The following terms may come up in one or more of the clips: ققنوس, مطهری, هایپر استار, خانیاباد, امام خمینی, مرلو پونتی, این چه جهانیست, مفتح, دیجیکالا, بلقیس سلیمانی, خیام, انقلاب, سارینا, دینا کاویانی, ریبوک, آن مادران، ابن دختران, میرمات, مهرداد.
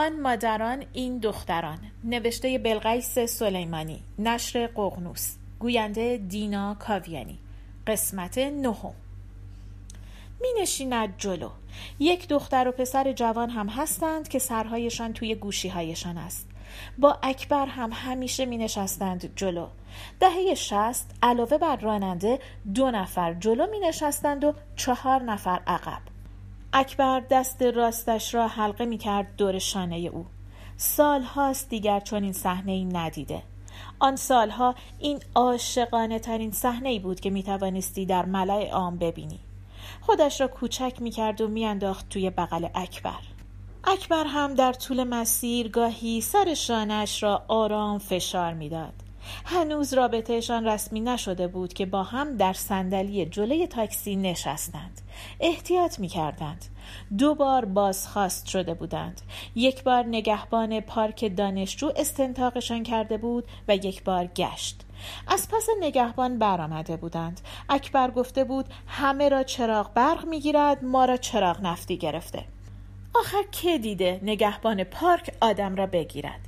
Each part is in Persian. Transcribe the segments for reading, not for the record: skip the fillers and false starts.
آن مادران این دختران، نوشته بلقیس سلیمانی، نشر ققنوس، گوینده دینا کاویانی، قسمت 9. می نشیند جلو. یک دختر و پسر جوان هم هستند که سرهایشان توی گوشیهایشان است. با اکبر هم همیشه می نشستند جلو. دهه 60 علاوه بر راننده 2 نفر جلو می نشستند و 4 نفر عقب. اکبر دست راستش را حلقه می کرد دور شانه او. سالهاست دیگر چون این صحنه‌ای ندیده. آن سالها این عاشقانه ترین صحنه‌ای بود که می توانستی در ملأ عام ببینی. خودش را کوچک می کرد و می انداخت توی بغل اکبر. اکبر هم در طول مسیر گاهی سر شانه‌اش را آرام فشار می داد. هنوز رابطهشان رسمی نشده بود که با هم در صندلی جلوی تاکسی نشستند. احتیاط می کردند. 2 بار بازخواست شده بودند. 1 بار نگهبان پارک دانشجو استنطاقشان کرده بود و 1 بار گشت. از پس نگهبان برآمده بودند. اکبر گفته بود همه را چراغ برق می گیرد، ما را چراغ نفتی گرفته. آخر که دیده نگهبان پارک آدم را بگیرد؟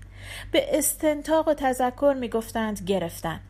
به استنطاق و تذکر می گفتند گرفتن.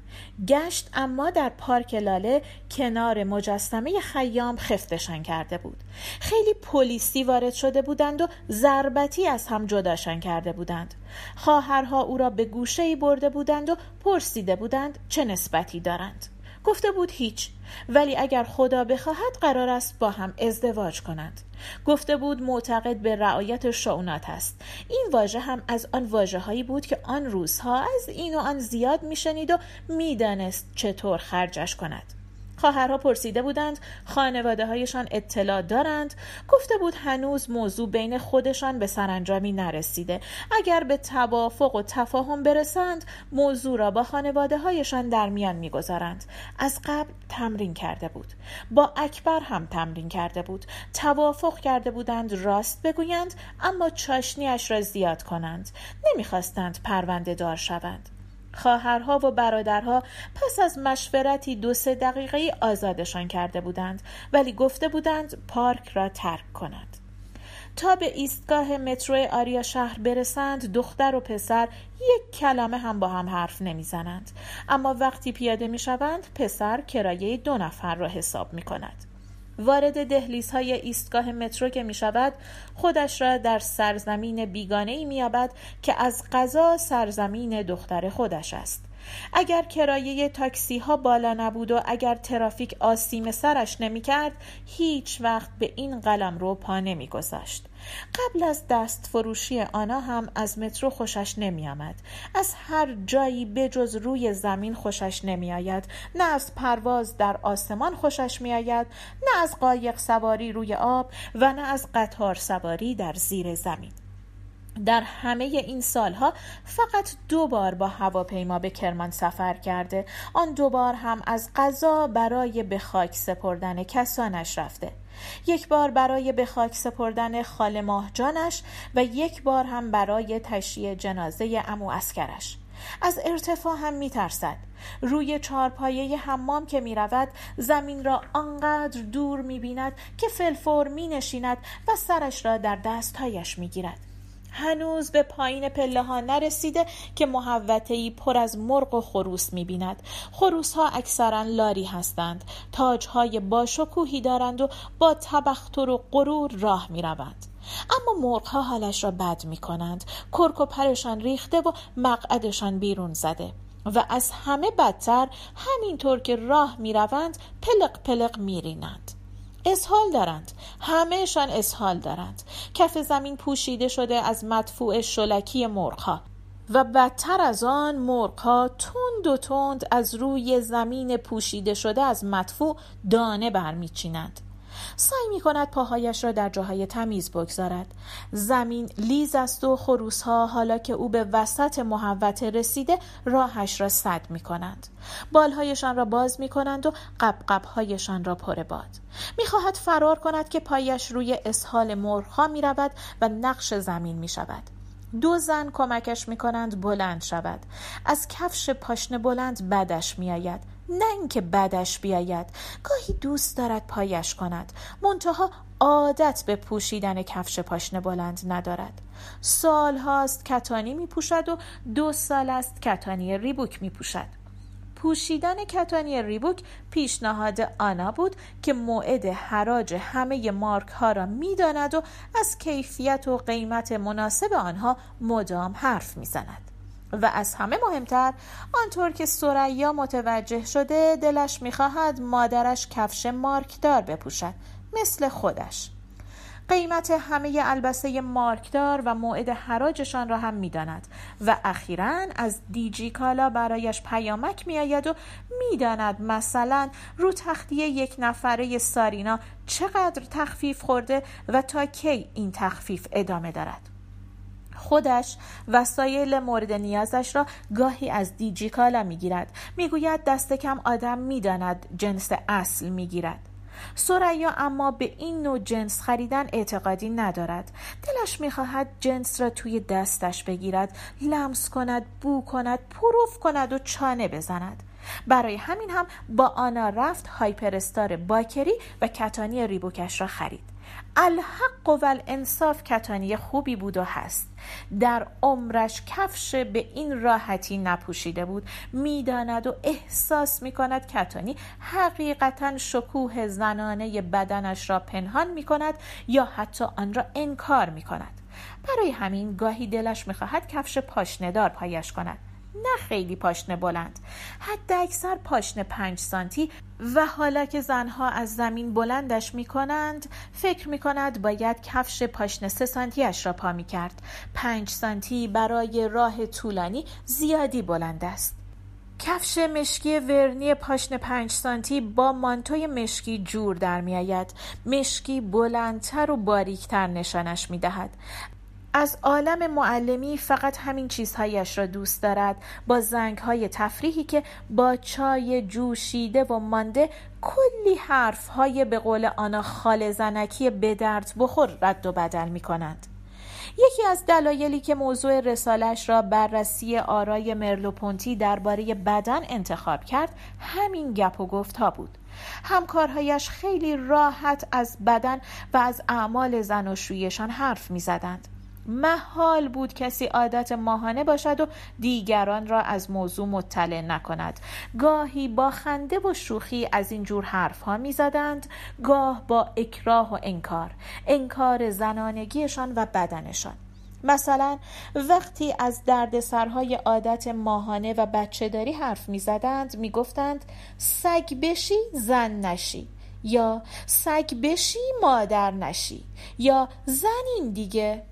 گشت اما در پارک لاله کنار مجسمه خیام خفتشان کرده بود. خیلی پلیسی وارد شده بودند و ضربتی از هم جداشان کرده بودند. خواهرها او را به گوشه‌ای برده بودند و پرسیده بودند چه نسبتی دارند. گفته بود هیچ، ولی اگر خدا بخواهد قرار است با هم ازدواج کنند. گفته بود معتقد به رعایت شؤونات است. این واژه هم از آن واژه‌هایی بود که آن روزها از این و آن زیاد میشنید و میدانست چطور خرجش کند. خواهرها پرسیده بودند خانواده هایشان اطلاع دارند. گفته بود هنوز موضوع بین خودشان به سرانجامی نرسیده. اگر به توافق و تفاهم برسند موضوع را با خانواده هایشان در میان میگذارند. از قبل تمرین کرده بود. با اکبر هم تمرین کرده بود. توافق کرده بودند راست بگویند اما چاشنیش را زیاد کنند. نمیخواستند پرونده دار شوند. خواهرها و برادرها پس از مشورتی 2-3 دقیقه آزادشان کرده بودند، ولی گفته بودند پارک را ترک کنند. تا به ایستگاه مترو آریا شهر برسند دختر و پسر 1 کلمه هم با هم حرف نمیزنند، اما وقتی پیاده میشوند پسر کرایه 2 نفر را حساب میکند. وارد دهلیزهای ایستگاه مترو که می شود خودش را در سرزمین بیگانه‌ای می‌یابد که از قضا سرزمین دختر خودش است. اگر کرایه تاکسی ها بالا نبود و اگر ترافیک آسیم سرش نمی‌کرد هیچ وقت به این قلمرو پا نمی‌گذاشت. قبل از دست فروشی آنها هم از مترو خوشش نمی‌آمد. از هر جایی بجز روی زمین خوشش نمی‌آید. نه از پرواز در آسمان خوشش می‌آید، نه از قایق سواری روی آب و نه از قطار سواری در زیر زمین. در همه این سالها فقط 2 بار با هواپیما به کرمان سفر کرده. آن 2 بار هم از قضا برای به خاک سپردن کسانش رفته. 1 بار برای به خاک سپردن خاله ماهجانش و 1 بار هم برای تشییع جنازه عمو عسکرش. از ارتفاع هم میترسد. روی چارپایه حمام که میرود زمین را آنقدر دور میبیند که فلفور مینشیند و سرش را در دستهایش میگیرد. هنوز به پایین پله ها نرسیده که محوطه‌ای پر از مرغ و خروس می‌بیند. خروس ها اکثراً لاری هستند، تاج های باشکوهی دارند و با تبختر و غرور راه می‌روند. اما مرغ ها حالش را بد می‌کنند. کرک و پرشان ریخته و مقعدشان بیرون زده و از همه بدتر همینطور که راه می‌روند پلق پلق می‌رینند. اسهال دارند، همهشان اسهال دارند. کف زمین پوشیده شده از مدفوع شلکی مرغ‌ها و بدتر از آن مرغ‌ها تند و تند از روی زمین پوشیده شده از مدفوع دانه برمیچینند. سعی می‌کند پاهایش را در جاهای تمیز بگذارد. زمین لیز است و خروس‌ها حالا که او به وسط محوطه رسیده راهش را سد می‌کنند. بالهایشان را باز می‌کنند و قبقب‌هایشان را پر باد. می‌خواهد فرار کند که پایش روی اسهال مرغ‌ها می‌رود و نقش زمین می‌شود. 2 زن کمکش می‌کنند بلند شود. از کفش پاشنه بلند بدش می‌آید. نه اینکه بدش بیاید. گاهی دوست دارد پایش کند، منتها عادت به پوشیدن کفش پاشنه بلند ندارد. سال هاست کتانی می پوشد و 2 سال است کتانی ریبوک می پوشد. پوشیدن کتانی ریبوک پیشنهاد آنا بود که موعد حراج همه مارک ها را می داند و از کیفیت و قیمت مناسب آنها مدام حرف می زند. و از همه مهمتر، آنطور که ثریا متوجه شده، دلش می خواهد مادرش کفش مارکدار بپوشد، مثل خودش. قیمت همه البسه مارکدار و موعد حراجشان را هم می داند و اخیراً از دیجیکالا برایش پیامک می آید و می داند مثلا رو تخلیه 1 نفره سارینا چقدر تخفیف خورده و تا کی این تخفیف ادامه دارد. خودش وسایل مورد نیازش را گاهی از دیجیکالا می گیرد. می گوید دست کم آدم می داند جنس اصل می گیرد. ثریا اما به این نوع جنس خریدن اعتقادی ندارد. دلش می‌خواهد جنس را توی دستش بگیرد، لمس کند، بو کند، پروف کند و چانه بزند. برای همین هم با آنا رفت هایپر استار باکری و کتانی ریبوکش را خرید. الحق و الانصاف کتانی خوبی بود و هست. در عمرش کفش به این راحتی نپوشیده بود. میداند و احساس میکند کتانی حقیقتاً شکوه زنانه بدنش را پنهان میکند یا حتی آن را انکار میکند. برای همین گاهی دلش میخواهد کفش پاشنه‌دار پایش کند، نه خیلی پاشنه بلند، حداکثر پاشنه 5 سانتی، و حالا که زنها از زمین بلندش می کنند فکر می کند باید کفش پاشنه 3 سانتیش را پا می کرد. 5 سانتی برای راه طولانی زیادی بلند است. کفش مشکی ورنی پاشنه 5 سانتی با مانتوی مشکی جور در می آید. مشکی بلندتر و باریکتر نشانش می دهد. از عالم معلمی فقط همین چیزهایش را دوست دارد، با زنگهای تفریحی که با چای جوشیده و مانده کلی حرفهای به قول آنها خاله زنکی به درد بخور رد و بدل می کنند. یکی از دلایلی که موضوع رسالش را بررسی آرای مرلو پونتی درباره بدن انتخاب کرد همین گپ و گفت ها بود. همکارهایش خیلی راحت از بدن و از اعمال زن و شویشان حرف می زدند. محال بود کسی عادت ماهانه باشد و دیگران را از موضوع مطلع نکند. گاهی با خنده و شوخی از این جور حرف ها می زدند، گاه با اکراه و انکار زنانگیشان و بدنشان. مثلا وقتی از دردسرهای عادت ماهانه و بچه داری حرف می زدند، می گفتند سگ بشی زن نشی، یا سگ بشی مادر نشی، یا زنین دیگه.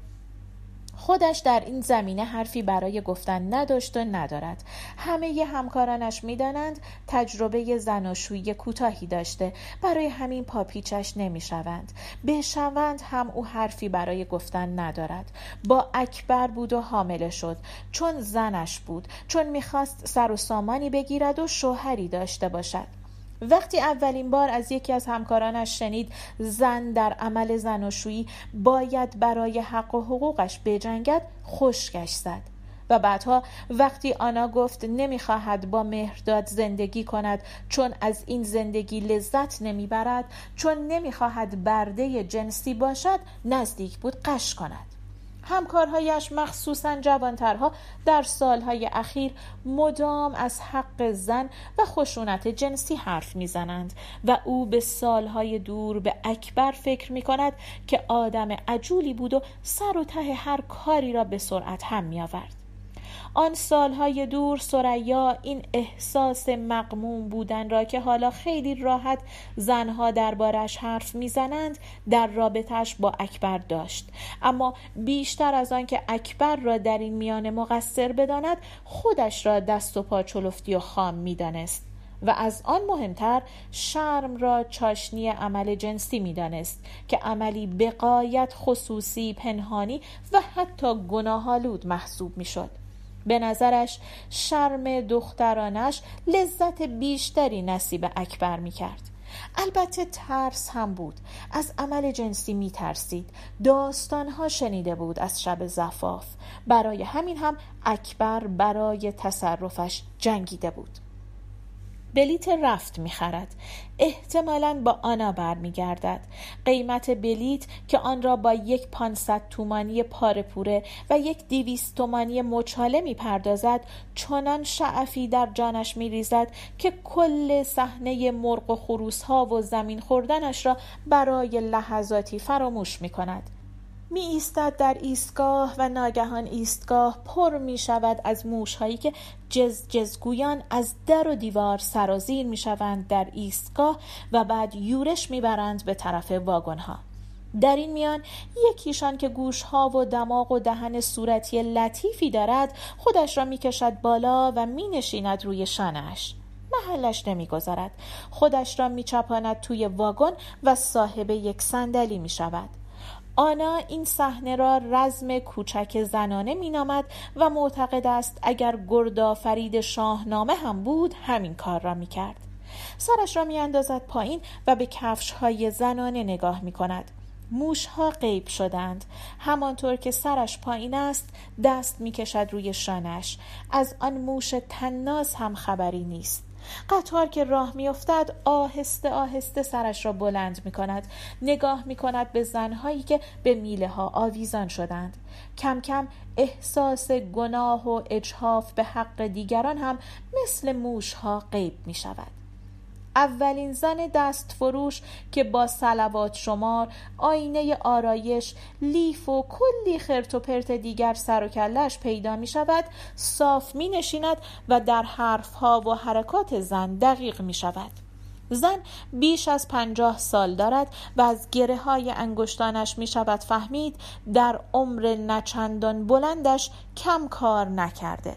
خودش در این زمینه حرفی برای گفتن نداشت و ندارد. همه ی همکارانش می‌دانند تجربه زناشویی کوتاهی داشته، برای همین پاپیچش نمی‌شوند. بشوند هم او حرفی برای گفتن ندارد. با اکبر بود و حامله شد، چون زنش بود، چون می‌خواست سر و سامانی بگیرد و شوهری داشته باشد. وقتی اولین بار از یکی از همکارانش شنید زن در عمل زناشویی باید برای حق و حقوقش بجنگد، خشکش زد. و بعدها وقتی آنا گفت نمیخواهد با مهرداد زندگی کند چون از این زندگی لذت نمیبرد، چون نمیخواهد برده جنسی باشد، نزدیک بود قش کند. همکارهایش مخصوصاً جوانترها در سالهای اخیر مدام از حق زن و خشونت جنسی حرف میزنند و او به سالهای دور به اکبر فکر میکند که آدم عجولی بود و سر و ته هر کاری را به سرعت هم میآورد. آن سالهای دور ثریا این احساس مغموم بودن را که حالا خیلی راحت زنها دربارش حرف میزنند در رابطه‌اش با اکبر داشت، اما بیشتر از آن که اکبر را در این میان مقصر بداند، خودش را دست و پا چلفتی و خام میدانست و از آن مهمتر شرم را چاشنی عمل جنسی میدانست که عملی به غایت خصوصی، پنهانی و حتی گناه‌آلود محسوب میشد. به نظرش شرم دخترانش لذت بیشتری نصیب اکبر میکرد. البته ترس هم بود، از عمل جنسی میترسید، داستانها شنیده بود از شب زفاف، برای همین هم اکبر برای تصرفش جنگیده بود. بلیت رفت می‌خرد. احتمالاً با آنا برمیگردد. قیمت بلیت که آن را با 1,500 تومانی پارپوره و 1,200 تومانی مچاله می‌پردازد، چنان شعفی در جانش می‌ریزد که کل صحنه مرغ و خروس‌ها و زمین خوردنش را برای لحظاتی فراموش می‌کند. می ایستد در ایستگاه و ناگهان ایستگاه پر می شود از موش‌هایی که جز جزگویان از در و دیوار سرازیر می شوند در ایستگاه و بعد یورش می برند به طرف واگن‌ها. در این میان یکیشان که گوش‌ها و دماغ و دهن صورتی لطیفی دارد خودش را می کشد بالا و می نشیند روی شانه‌اش. محلش نمی‌گذارد. خودش را می چپاند توی واگن و صاحب یک صندلی می شود. آنا این صحنه را رزم کوچک زنانه مینامد و معتقد است اگر گردآفرید شاهنامه هم بود همین کار را میکرد. سرش را میاندازد پایین و به کفش‌های زنانه نگاه میکند. موش‌ها غیب شدند. همانطور که سرش پایین است دست میکشد روی شانش. از آن موش تناز هم خبری نیست. قطار که راه میافتد آهسته آهسته سرش را بلند میکند. نگاه میکند به زنهایی که به میله ها آویزان شدند. کم کم احساس گناه و اجحاف به حق دیگران هم مثل موش ها غیب میشود. اولین زن دست فروش که با صلوات شمار، آینه آرایش، لیف و کلی خرت و پرت دیگر سر و کله‌اش پیدا می شود، صاف می نشیند و در حرفها و حرکات زن دقیق می شود. زن بیش از 50 سال دارد و از گره های انگشتانش می شود فهمید در عمر نچندان بلندش کم کار نکرده.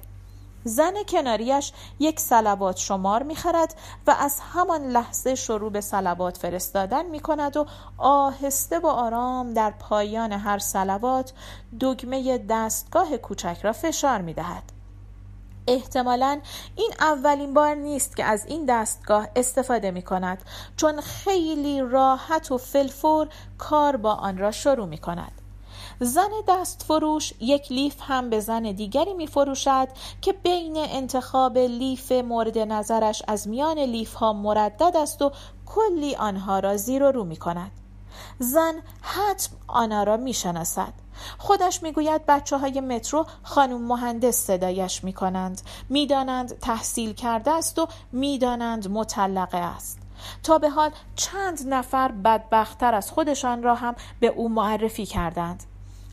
زن کناریش یک صلوات شمار می‌خرد و از همان لحظه شروع به صلوات فرستادن می‌کند و آهسته و آرام در پایان هر صلوات دکمه دستگاه کوچک را فشار می‌دهد. احتمالاً این اولین بار نیست که از این دستگاه استفاده می‌کند، چون خیلی راحت و فلفور کار با آن را شروع می‌کند. زن دست فروش یک لیف هم به زن دیگری می فروشد که بین انتخاب لیف مورد نظرش از میان لیف ها مردد است و کلی آنها را زیر و رو می کند. زن حتم آنها را می شناسد. خودش می گوید بچه های مترو خانم مهندس صدایش می کنند. می دانند تحصیل کرده است و می دانند مطلقه است. تا به حال چند نفر بدبختر از خودشان را هم به او معرفی کردند.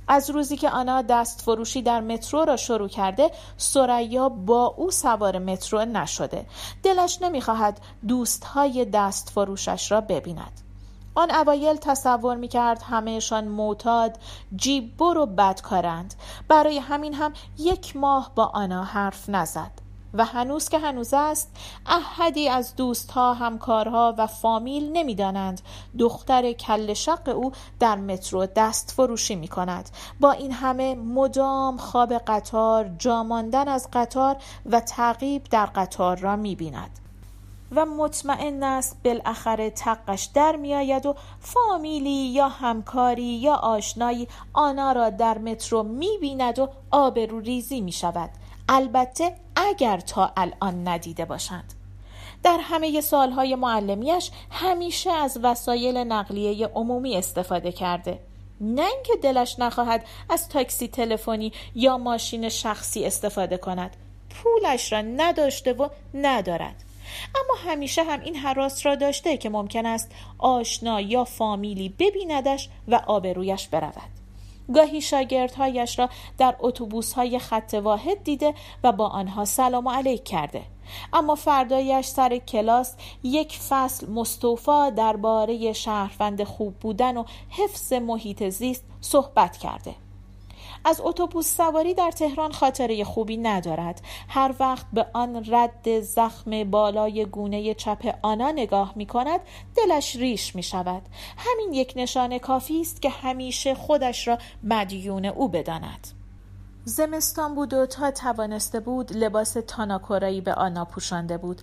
از روزی که آنا دست فروشی در مترو را شروع کرده، ثریا با او سوار مترو نشده. دلش نمیخواهد دوستهای دست فروشش را ببیند. آن اوایل تصور میکرد همهشان معتاد، جیببر و بدکارند. برای همین هم 1 ماه با آنا حرف نزد. و هنوز که هنوز است، احدی از دوستها، همکارها و فامیل نمیدانند دختر کل شق او در مترو دست فروشی می کند. با این همه مدام خواب قطار، جاماندن از قطار و تعقیب در قطار را می بیند و مطمئن است بالاخره تقش در می آید و فامیلی یا همکاری یا آشنایی آنها را در مترو می بیند و آبرو ریزی می شود. البته اگر تا الان ندیده باشند. در همه سالهای معلمیش همیشه از وسایل نقلیه عمومی استفاده کرده. نه اینکه دلش نخواهد از تاکسی تلفنی یا ماشین شخصی استفاده کند. پولش را نداشته و ندارد. اما همیشه هم این هراس را داشته که ممکن است آشنا یا فامیلی ببیندش و آبرویش برود. گاهی شاگردهایش را در اتوبوس‌های خط واحد دیده و با آنها سلام علیک کرده. اما فردایش سر کلاس یک فصل مستوفا درباره شهروند خوب بودن و حفظ محیط زیست صحبت کرده. از اتوبوس سواری در تهران خاطره خوبی ندارد. هر وقت به آن رد زخم بالای گونه چپ آنا نگاه می کند دلش ریش می شود. همین یک نشانه کافی است که همیشه خودش را مدیون او بداند. زمستان بود و تا توانسته بود لباس تاناکورایی به آنا پوشانده بود.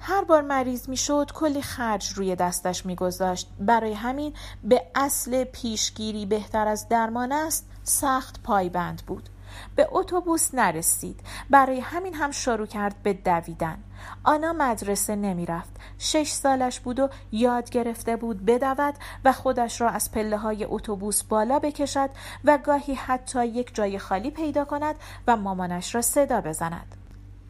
هر بار مریض می شد کلی خرج روی دستش می گذاشت. برای همین به اصل پیشگیری بهتر از درمان است سخت پایبند بود. به اتوبوس نرسید. برای همین هم شروع کرد به دویدن. آنا مدرسه نمی رفت. 6 سالش بود و یاد گرفته بود بدود و خودش را از پله های اتوبوس بالا بکشد و گاهی حتی یک جای خالی پیدا کند و مامانش را صدا بزند.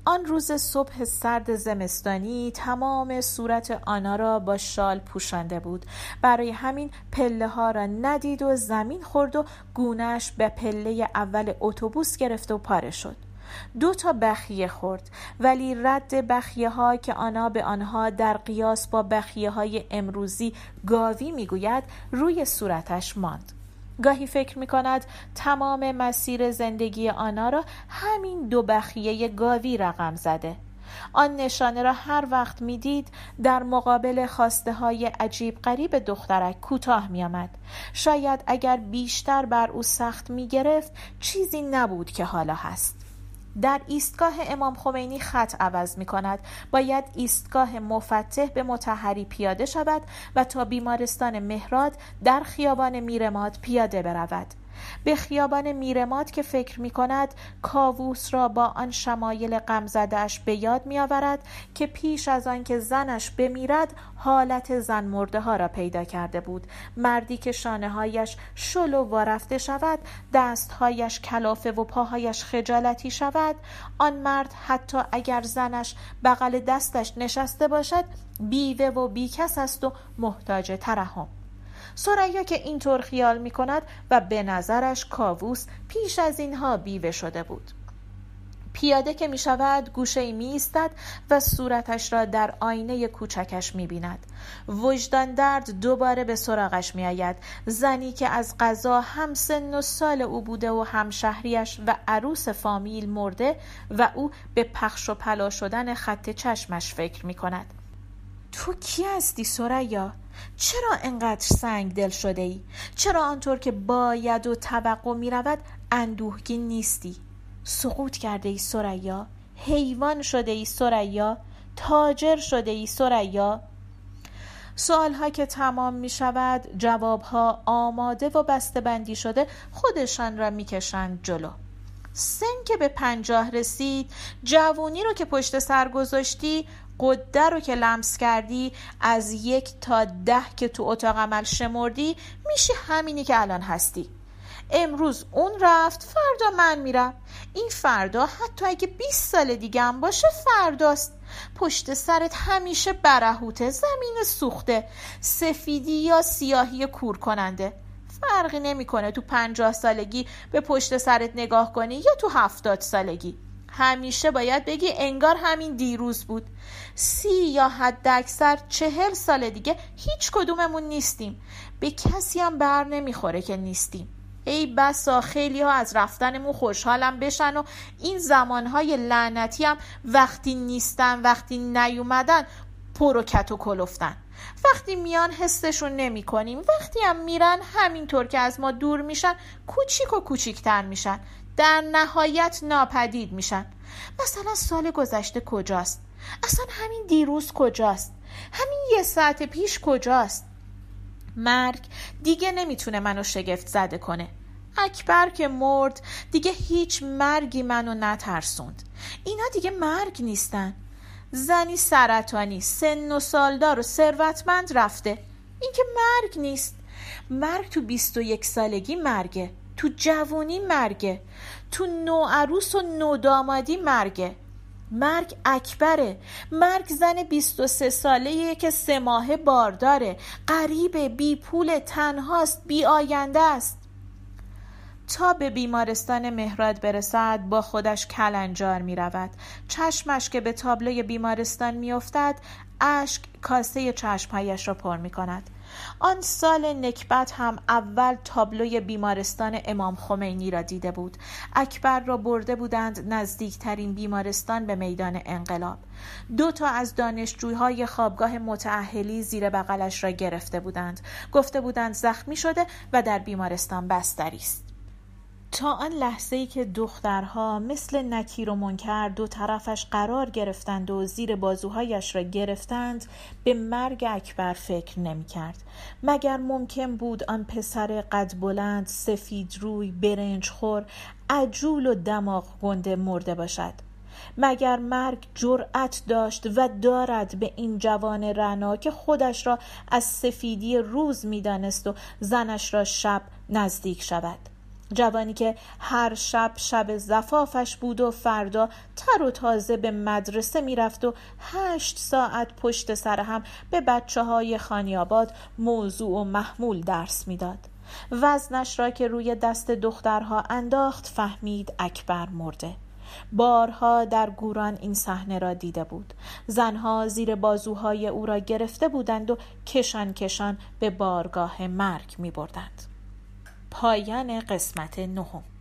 آن روز صبح سرد زمستانی تمام صورت آنا را با شال پوشانده بود. برای همین پله ها را ندید و زمین خورد و گونهش به پله اول اتوبوس گرفت و پاره شد. 2 تا بخیه خورد، ولی رد بخیه ها که آنا به آنها در قیاس با بخیه های امروزی گاوی میگوید روی صورتش ماند. گاهی فکر می کند تمام مسیر زندگی آنا را همین 2 بخیه گاوی رقم زده. آن نشانه را هر وقت می دید در مقابل خواسته های عجیب غریب دخترک کوتاه می آمد. شاید اگر بیشتر بر او سخت می گرفت چیزی نبود که حالا هست. در ایستگاه امام خمینی خط عوض می کند. باید ایستگاه مفتح به مطهری پیاده شود و تا بیمارستان مهرداد در خیابان میرمات پیاده برود. به خیابان میرمات که فکر می کند کاووس را با آن شمایل غمزده‌اش به یاد می آورد که پیش از آن که زنش بمیرد حالت زن مرده ها را پیدا کرده بود. مردی که شانه هایش شل و وارفته شود، دستهایش کلافه و پاهایش خجالتی شود. آن مرد حتی اگر زنش بغل دستش نشسته باشد بیوه و بیکس است و محتاج ترحم. سریا که اینطور خیال می کند و به نظرش کاووس پیش از اینها بیوه شده بود. پیاده که می شود گوشه می ایستد و صورتش را در آینه کوچکش می بیند. وجدان درد دوباره به سراغش می آید. زنی که از قضا هم سن و سال او بوده و همشهریش و عروس فامیل مرده و او به پخش و پلا شدن خط چشمش فکر می کند. تو کی هستی سریا؟ چرا انقدر سنگ دل شده ای؟ چرا آنطور که باید و توقع می رود اندوهگین نیستی؟ سقوط کرده ای سریا؟ حیوان شده ای سریا؟ تاجر شده ای سریا؟ سوالها که تمام می شود جوابها آماده و بسته‌بندی شده خودشان را می کشند جلو. سن که به 50 رسید، جوانی رو که پشت سر گذاشتی، قده رو که لمس کردی، از 1 تا 10 که تو اتاق عمل شمردی، میشه همینی که الان هستی. امروز اون رفت، فردا من میرم. این فردا حتی اگه 20 سال دیگه هم باشه فرداست. پشت سرت همیشه برهوته، زمین سوخته، سفیدی یا سیاهی کور کننده. فرقی نمیکنه تو 50 سالگی به پشت سرت نگاه کنی یا تو 70 سالگی. همیشه باید بگی انگار همین دیروز بود. 30 یا حداکثر 40 سال دیگه هیچ کدوممون نیستیم. به کسی هم بر نمیخوره که نیستیم. ای بسا خیلی ها از رفتنمون خوشحالم بشن و این زمانهای لعنتی هم وقتی نیستن، وقتی نیومدن پروکت و کلفتن. وقتی میان حسشون نمی کنیم، وقتی هم میرن همینطور که از ما دور میشن کوچیک و کوچیکتر میشن، در نهایت ناپدید میشن. مثلا سال گذشته کجاست؟ اصلا همین دیروز کجاست؟ همین 1 ساعت پیش کجاست؟ مرگ دیگه نمیتونه منو شگفت زده کنه. اکبر که مرد دیگه هیچ مرگی منو نترسوند. اینا دیگه مرگ نیستن. زنی سرطانی، سن و سالدار و ثروتمند رفته. این که مرگ نیست. مرگ تو 21 سالگی مرگه، تو جوانی مرگه، تو نوعروس و نودامادی مرگه. مرگ اکبره. مرگ زن 23 ساله‌ایه که 3 ماهه بارداره، غریبه، بی پول، تنهاست، بی آینده است. تا به بیمارستان مهرداد برسد با خودش کلنجار می رود. چشمش که به تابلوی بیمارستان می افتد، اشک کاسه چشمهایش را پر می کند. آن سال نکبت هم اول تابلوی بیمارستان امام خمینی را دیده بود. اکبر را برده بودند نزدیکترین بیمارستان به میدان انقلاب. 2 تا از دانشجوهای خوابگاه متأهلی زیر بغلش را گرفته بودند. گفته بودند زخمی شده و در بیمارستان بستری است. تا آن لحظه‌ای که دخترها مثل نکیر و منکر دو طرفش قرار گرفتند و زیر بازوهایش را گرفتند، به مرگ اکبر فکر نمی‌کرد. مگر ممکن بود آن پسر قد بلند، سفید روی، برنج خور، عجول و دماغ گنده مرده باشد؟ مگر مرگ جرأت داشت و دارد به این جوان رعنا که خودش را از سفیدی روز می‌دانست و زنش را شب نزدیک شود؟ جوانی که هر شب زفافش بود و فردا تر و تازه به مدرسه می رفت و 8 ساعت پشت سر هم به بچه های خانیاباد موضوع و محمول درس می داد. وزنش را که روی دست دخترها انداخت فهمید اکبر مرده. بارها در گوران این صحنه را دیده بود. زنها زیر بازوهای او را گرفته بودند و کشان کشان به بارگاه مرگ می بردند. پایان قسمت 9.